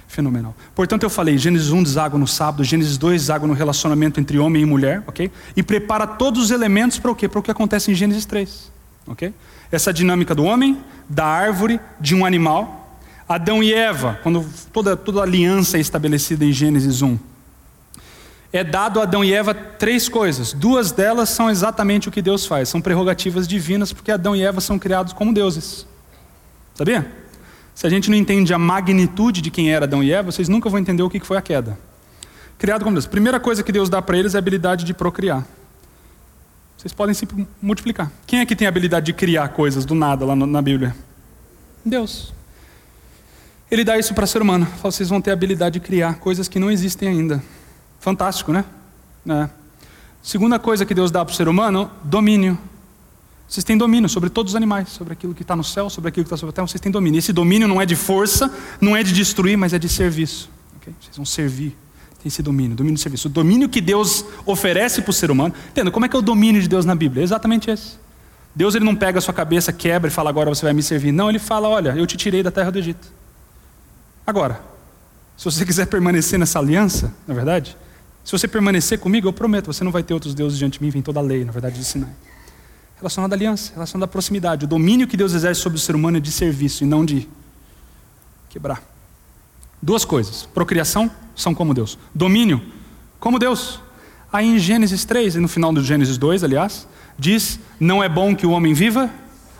Fenomenal. Portanto, eu falei: Gênesis 1 deságua no sábado, Gênesis 2 deságua no relacionamento entre homem e mulher, ok? E prepara todos os elementos para o quê? Para o que acontece em Gênesis 3. Okay? Essa dinâmica do homem, da árvore, de um animal. Adão e Eva, quando toda aliança é estabelecida em Gênesis 1. É dado a Adão e Eva três coisas. Duas delas são exatamente o que Deus faz. São prerrogativas divinas, porque Adão e Eva são criados como deuses. Sabia? Se a gente não entende a magnitude de quem era Adão e Eva, vocês nunca vão entender o que foi a queda. Criado como Deus. Primeira coisa que Deus dá para eles é a habilidade de procriar. Vocês podem se multiplicar. Quem é que tem a habilidade de criar coisas do nada lá na Bíblia? Deus. Ele dá isso para o ser humano. Fala, vocês vão ter a habilidade de criar coisas que não existem ainda. Fantástico, né? É. Segunda coisa que Deus dá para o ser humano, domínio. Vocês têm domínio sobre todos os animais, sobre aquilo que está no céu, sobre aquilo que está sobre a terra, vocês têm domínio. Esse domínio não é de força, não é de destruir, mas é de serviço. Okay? Vocês vão servir. Tem esse domínio de serviço. O domínio que Deus oferece para o ser humano. Entendeu? Como é que é o domínio de Deus na Bíblia? É exatamente esse. Deus, ele não pega a sua cabeça, quebra e fala, agora você vai me servir. Não, ele fala, olha, eu te tirei da terra do Egito. Agora, se você quiser permanecer nessa aliança, na verdade, se você permanecer comigo, eu prometo, você não vai ter outros deuses diante de mim, vem toda a lei, na verdade, de Sinai. Relacionado à aliança, relacionado à proximidade. O domínio que Deus exerce sobre o ser humano é de serviço e não de quebrar. Duas coisas. Procriação, são como Deus. Domínio, como Deus. Aí em Gênesis 3, e no final do Gênesis 2, aliás, diz, não é bom que o homem viva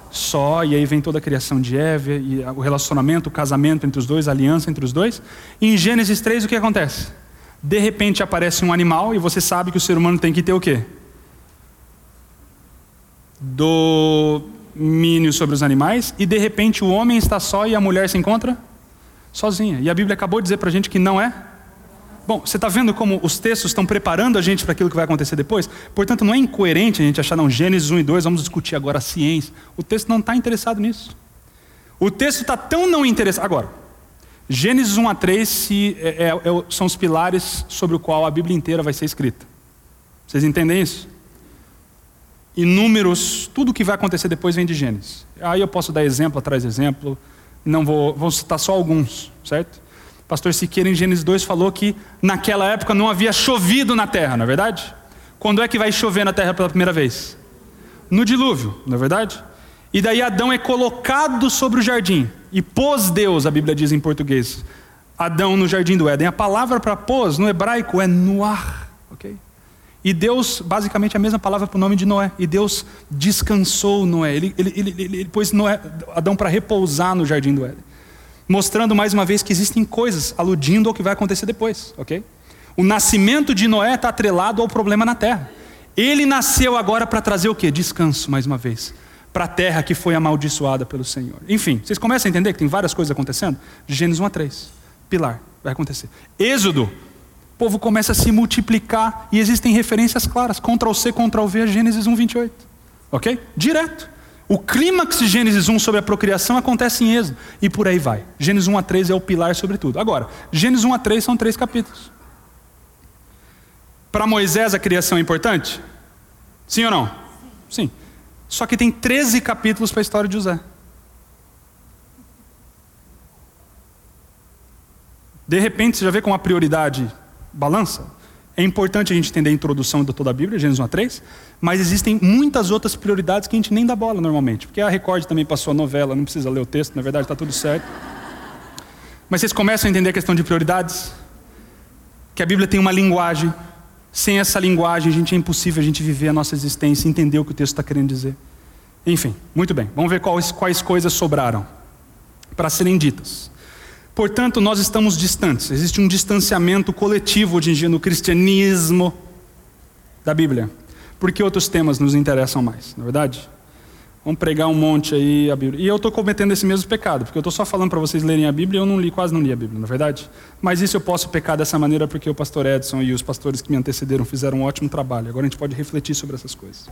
só, e aí vem toda a criação de Eva, e o relacionamento, o casamento entre os dois, a aliança entre os dois. E em Gênesis 3, o que acontece? De repente aparece um animal, e você sabe que o ser humano tem que ter o quê? Domínio sobre os animais. E de repente o homem está só e a mulher se encontra sozinha. E a Bíblia acabou de dizer para a gente que não é. Bom, você está vendo como os textos estão preparando a gente para aquilo que vai acontecer depois? Portanto, não é incoerente a gente achar, não, Gênesis 1 e 2, vamos discutir agora a ciência. O texto não está interessado nisso. O texto está tão não interessado. Agora, Gênesis 1 a 3 são os pilares sobre o qual a Bíblia inteira vai ser escrita. Vocês entendem isso? E números, tudo o que vai acontecer depois vem de Gênesis. Aí eu posso dar exemplo atrás de exemplo. Não vou citar só alguns, certo? Pastor Siqueira em Gênesis 2 falou que naquela época não havia chovido na terra, não é verdade? Quando é que vai chover na terra pela primeira vez? No dilúvio, não é verdade? E daí Adão é colocado sobre o jardim. E pôs Deus, a Bíblia diz em português, Adão no jardim do Éden. A palavra para pôs no hebraico é noar, ok? E Deus, basicamente a mesma palavra para o nome de Noé. E Deus descansou Noé. Ele pôs Noé, Adão para repousar no jardim do Éden. Mostrando mais uma vez que existem coisas aludindo ao que vai acontecer depois. Okay? O nascimento de Noé está atrelado ao problema na terra. Ele nasceu agora para trazer o quê? Descanso, mais uma vez. Para a terra que foi amaldiçoada pelo Senhor. Enfim, vocês começam a entender que tem várias coisas acontecendo? De Gênesis 1 a 3. Pilar, vai acontecer. Êxodo. O povo começa a se multiplicar e existem referências claras. Ctrl C, Ctrl V, Gênesis 1, 28. Ok? Direto. O clímax de Gênesis 1 sobre a procriação acontece em Êxodo. E por aí vai. Gênesis 1 a 3 é o pilar sobre tudo. Agora, Gênesis 1 a 3 são 3 capítulos. Para Moisés a criação é importante? Sim ou não? Sim. Só que tem 13 capítulos para a história de José. De repente, você já vê como a prioridade balança. É importante a gente entender a introdução de toda a Bíblia, Gênesis 1 a 3, mas existem muitas outras prioridades que a gente nem dá bola normalmente, porque a Record também passou a novela, não precisa ler o texto, na verdade está tudo certo. Mas vocês começam a entender a questão de prioridades, que a Bíblia tem uma linguagem, sem essa linguagem é impossível a gente viver a nossa existência, entender o que o texto está querendo dizer. Enfim, muito bem, vamos ver quais coisas sobraram para serem ditas. Portanto, nós estamos distantes. Existe um distanciamento coletivo hoje em dia no cristianismo da Bíblia. Porque outros temas nos interessam mais, não é verdade? Vamos pregar um monte aí a Bíblia. E eu estou cometendo esse mesmo pecado, porque eu estou só falando para vocês lerem a Bíblia e eu quase não li a Bíblia, não é verdade? Mas isso eu posso pecar dessa maneira porque o pastor Edson e os pastores que me antecederam fizeram um ótimo trabalho. Agora a gente pode refletir sobre essas coisas.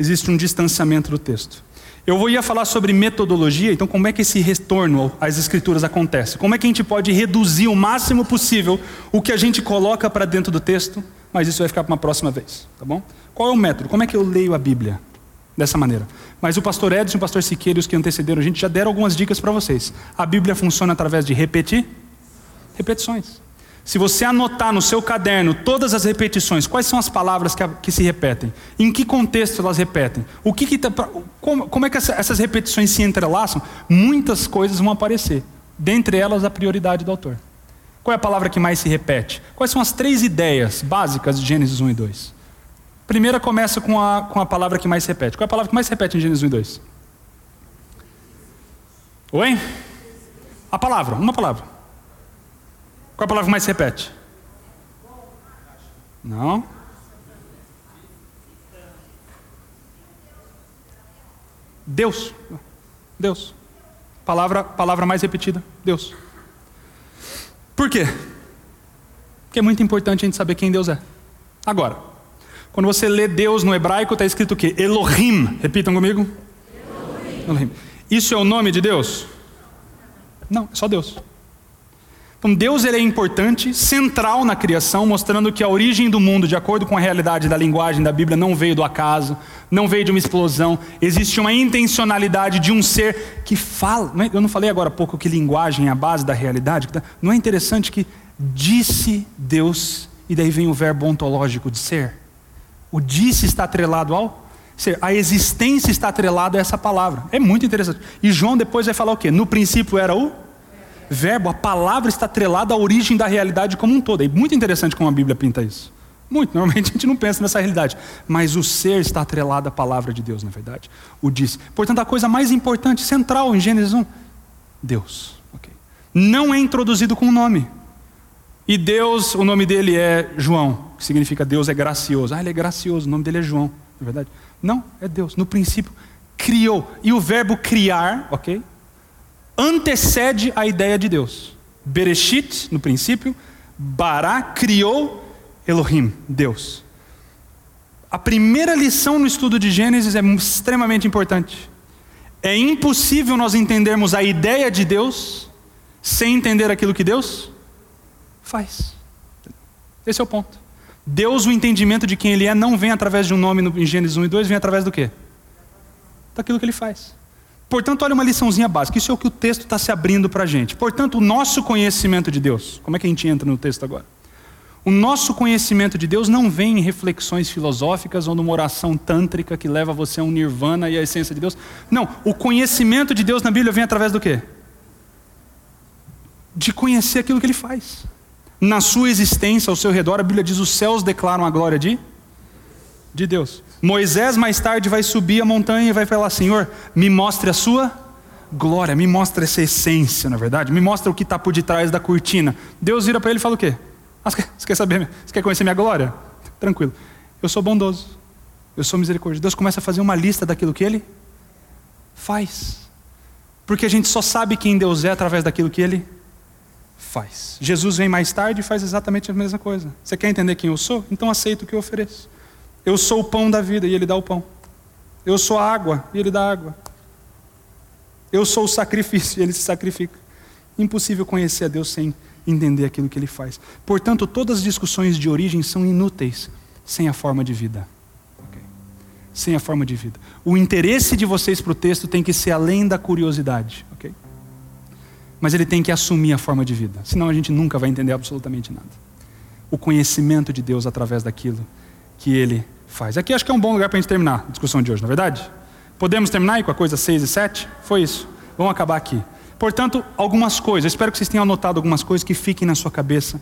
Existe um distanciamento do texto. Eu ia falar sobre metodologia, então como é que esse retorno às escrituras acontece? Como é que a gente pode reduzir o máximo possível o que a gente coloca para dentro do texto? Mas isso vai ficar para uma próxima vez, tá bom? Qual é o método? Como é que eu leio a Bíblia? Dessa maneira. Mas o pastor Edson, o pastor Siqueira e os que antecederam a gente já deram algumas dicas para vocês. A Bíblia funciona através de repetições. Se você anotar no seu caderno todas as repetições, quais são as palavras que se repetem? Em que contexto elas repetem? Como é que essas repetições se entrelaçam? Muitas coisas vão aparecer. Dentre elas, a prioridade do autor. Qual é a palavra que mais se repete? Quais são as três ideias básicas de Gênesis 1 e 2? A primeira começa com a palavra que mais se repete. Qual é a palavra que mais se repete em Gênesis 1 e 2? Oi? A palavra, uma palavra. Qual a palavra que mais se repete? Não. Deus. Deus. Palavra mais repetida. Deus. Por quê? Porque é muito importante a gente saber quem Deus é. Agora, quando você lê Deus no hebraico, está escrito o quê? Elohim. Repitam comigo. Elohim. Elohim. Isso é o nome de Deus? Não, é só Deus. Então Deus, ele é importante, central na criação, mostrando que a origem do mundo, de acordo com a realidade da linguagem da Bíblia, não veio do acaso, não veio de uma explosão. Existe uma intencionalidade de um ser que fala. Eu não falei agora há pouco que linguagem é a base da realidade? Não é interessante que disse Deus, e daí vem o verbo ontológico de ser? O disse está atrelado ao ser. A existência está atrelada a essa palavra. É muito interessante. E João depois vai falar o quê? No princípio era o verbo, a palavra está atrelada à origem da realidade como um todo. É muito interessante como a Bíblia pinta isso. Muito, normalmente a gente não pensa nessa realidade. Mas o ser está atrelado à palavra de Deus, na verdade. O disse. Portanto, a coisa mais importante, central em Gênesis 1, Deus. Okay. Não é introduzido com um nome. E Deus, o nome dele é João, que significa Deus é gracioso. Ah, ele é gracioso, o nome dele é João, na verdade. Não, é Deus. No princípio, criou. E o verbo criar, ok? Antecede a ideia de Deus. Bereshit, no princípio, Bará, criou, Elohim, Deus. A primeira lição no estudo de Gênesis é extremamente importante. É impossível nós entendermos a ideia de Deus sem entender aquilo que Deus faz. Esse é o ponto. Deus, o entendimento de quem ele é, não vem através de um nome em Gênesis 1 e 2, vem através do quê? Daquilo que ele faz. Portanto, olha uma liçãozinha básica. Isso é o que o texto está se abrindo para a gente. Portanto, o nosso conhecimento de Deus. Como é que a gente entra no texto agora? O nosso conhecimento de Deus não vem em reflexões filosóficas ou numa oração tântrica que leva você a um nirvana e a essência de Deus. Não. O conhecimento de Deus na Bíblia vem através do quê? De conhecer aquilo que ele faz. Na sua existência, ao seu redor, a Bíblia diz: os céus declaram a glória de Deus. Moisés mais tarde vai subir a montanha e vai falar: Senhor, me mostre a sua glória, me mostre essa essência, na verdade, me mostre o que está por detrás da cortina. Deus vira para ele e fala o quê? Ah, você quer saber? Você quer conhecer minha glória? Tranquilo, eu sou bondoso, eu sou misericordioso. Deus começa a fazer uma lista daquilo que ele faz, porque a gente só sabe quem Deus é através daquilo que ele faz. Jesus vem mais tarde e faz exatamente a mesma coisa. Você quer entender quem eu sou? Então aceita o que eu ofereço. Eu sou o pão da vida, e ele dá o pão. Eu sou a água, e ele dá a água. Eu sou o sacrifício, e ele se sacrifica. Impossível conhecer a Deus sem entender aquilo que ele faz. Portanto, todas as discussões de origem são inúteis sem a forma de vida. Okay. Sem a forma de vida. O interesse de vocês para o texto tem que ser além da curiosidade. Okay? Mas ele tem que assumir a forma de vida. Senão a gente nunca vai entender absolutamente nada. O conhecimento de Deus através daquilo que ele faz. Aqui acho que é um bom lugar para a gente terminar a discussão de hoje, não é verdade? Podemos terminar aí com a coisa 6 e 7? Foi isso. Vamos acabar aqui. Portanto, algumas coisas. Eu espero que vocês tenham anotado algumas coisas que fiquem na sua cabeça.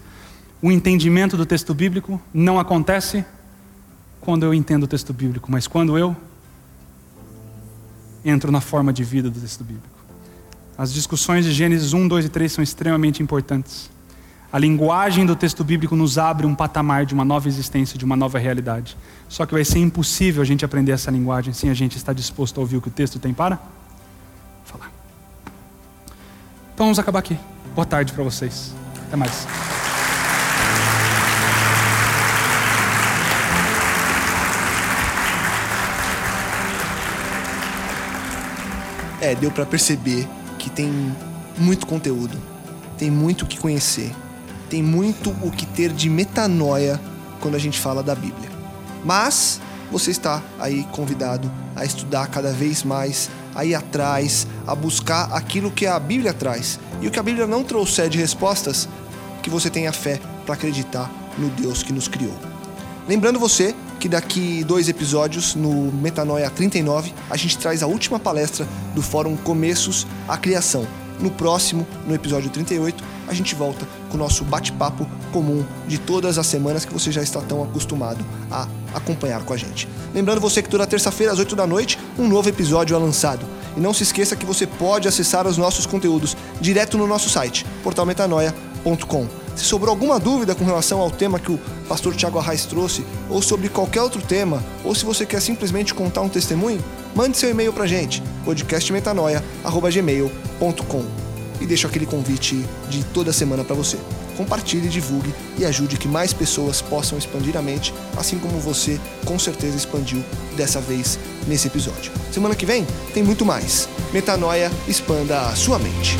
O entendimento do texto bíblico não acontece quando eu entendo o texto bíblico, mas quando eu entro na forma de vida do texto bíblico. As discussões de Gênesis 1, 2 e 3 são extremamente importantes. A linguagem do texto bíblico nos abre um patamar de uma nova existência, de uma nova realidade. Só que vai ser impossível a gente aprender essa linguagem sem a gente estar disposto a ouvir o que o texto tem para falar. Então vamos acabar aqui. Boa tarde para vocês. Até mais. Deu para perceber que tem muito conteúdo. Tem muito o que conhecer. Tem muito o que ter de metanoia quando a gente fala da Bíblia. Mas você está aí convidado a estudar cada vez mais, a ir atrás, a buscar aquilo que a Bíblia traz. E o que a Bíblia não trouxer de respostas, que você tenha fé para acreditar no Deus que nos criou. Lembrando você que daqui 2 episódios, no Metanoia 39, a gente traz a última palestra do Fórum Começos à Criação. No próximo, no episódio 38, a gente volta com o nosso bate-papo comum de todas as semanas que você já está tão acostumado a acompanhar com a gente. Lembrando você que toda terça-feira, às 8 da noite, um novo episódio é lançado. E não se esqueça que você pode acessar os nossos conteúdos direto no nosso site, portalmetanoia.com. Se sobrou alguma dúvida com relação ao tema que o pastor Tiago Arrais trouxe, ou sobre qualquer outro tema, ou se você quer simplesmente contar um testemunho, mande seu e-mail pra gente, podcastmetanoia@gmail.com. E deixo aquele convite de toda semana para você. Compartilhe, divulgue e ajude que mais pessoas possam expandir a mente, assim como você com certeza expandiu dessa vez nesse episódio. Semana que vem tem muito mais. Metanoia, expanda a sua mente.